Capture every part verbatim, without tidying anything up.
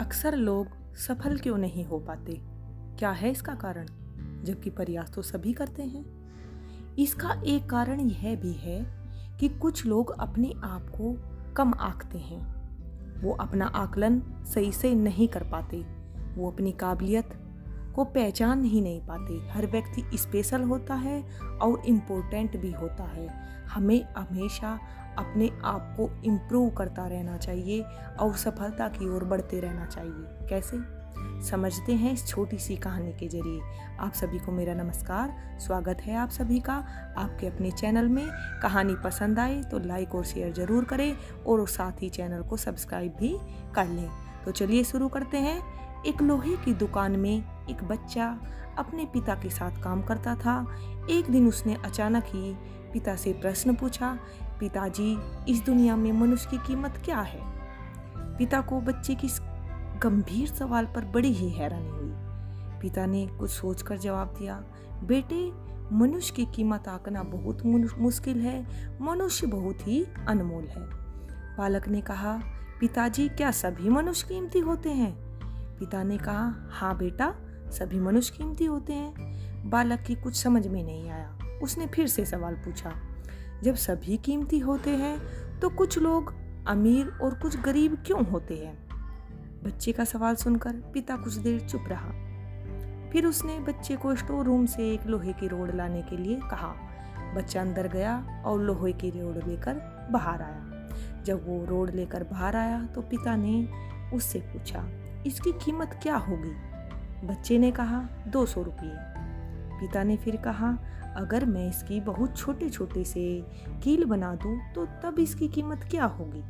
अक्सर लोग सफल क्यों नहीं हो पाते, क्या है इसका कारण, जबकि प्रयास तो सभी करते हैं। इसका एक कारण यह भी है कि कुछ लोग अपने आप को कम आंकते हैं। वो अपना आकलन सही से नहीं कर पाते, वो अपनी काबिलियत को पहचान ही नहीं पाते। हर व्यक्ति स्पेशल होता है और इम्पोर्टेंट भी होता है। हमें हमेशा अपने आप को इम्प्रूव करता रहना चाहिए और सफलता की ओर बढ़ते रहना चाहिए। कैसे समझते हैं इस छोटी सी कहानी के जरिए। आप सभी को मेरा नमस्कार, स्वागत है आप सभी का आपके अपने चैनल में। कहानी पसंद आए तो लाइक और शेयर ज़रूर करें और साथ ही चैनल को सब्सक्राइब भी कर लें। तो चलिए शुरू करते हैं। एक लोहे की दुकान में एक बच्चा अपने पिता के साथ काम करता था। एक दिन उसने अचानक ही पिता से प्रश्न पूछा, पिताजी, इस दुनिया में मनुष्य की कीमत क्या है? पिता को बच्चे की इस गंभीर सवाल पर बड़ी ही हैरानी हुई। पिता ने कुछ सोचकर जवाब दिया, बेटे, मनुष्य की कीमत आंकना बहुत मुश्किल है, मनुष्य बहुत ही अनमोल है। बालक ने कहा, पिताजी, क्या सभी मनुष्य कीमती होते हैं? पिता ने कहा, हाँ बेटा, सभी मनुष्य कीमती होते हैं। बालक की कुछ समझ में नहीं आया। उसने फिर से सवाल पूछा, जब सभी कीमती होते हैं तो कुछ लोग अमीर और कुछ गरीब क्यों होते हैं? बच्चे का सवाल सुनकर पिता कुछ देर चुप रहा। फिर उसने बच्चे को स्टोर रूम से एक लोहे की रोड लाने के लिए कहा। बच्चा अंदर गया और लोहे की रोड लेकर बाहर आया। जब वो रोड लेकर बाहर आया तो पिता ने उससे पूछा, इसकी कीमत क्या होगी? बच्चे ने कहा, दो सौ रुपये। पिता ने फिर कहा, अगर मैं इसकी बहुत छोटे छोटे से कील बना दूं तो तब इसकी कीमत क्या होगी?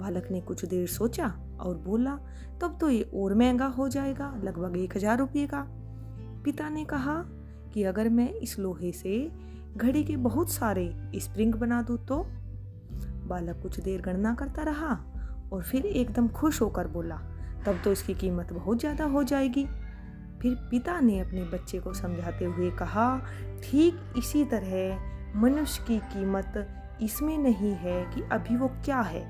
बालक ने कुछ देर सोचा और बोला, तब तो ये और महंगा हो जाएगा, लगभग एक हजार रुपये का। पिता ने कहा कि अगर मैं इस लोहे से घड़ी के बहुत सारे स्प्रिंग बना दूं तो? बालक कुछ देर गणना करता रहा और फिर एकदम खुश होकर बोला, तब तो इसकी कीमत बहुत ज़्यादा हो जाएगी। फिर पिता ने अपने बच्चे को समझाते हुए कहा, ठीक इसी तरह मनुष्य की कीमत इसमें नहीं है कि अभी वो क्या है,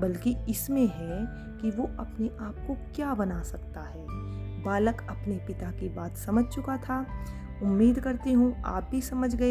बल्कि इसमें है कि वो अपने आप को क्या बना सकता है। बालक अपने पिता की बात समझ चुका था। उम्मीद करती हूँ आप भी समझ गए।